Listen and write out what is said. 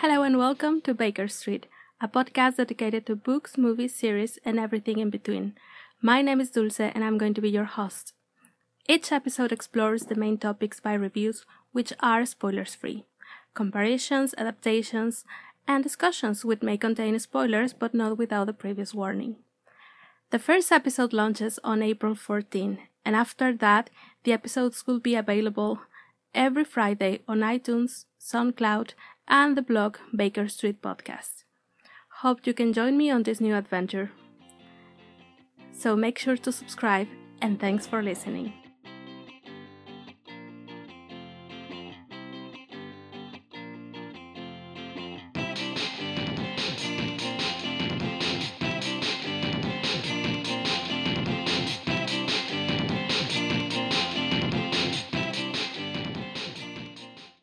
Hello and welcome to Baker Street, a podcast dedicated to books, movies, series, and everything in between. My name is Dulce and I'm going to be your host. Each episode explores the main topics by reviews, which are spoilers-free. Comparisons, adaptations, and discussions which may contain spoilers but not without a previous warning. The first episode launches on April 14, and after that, the episodes will be available every Friday on iTunes, SoundCloud, and the blog Baker Street Podcast. Hope you can join me on this new adventure. So make sure to subscribe, and thanks for listening.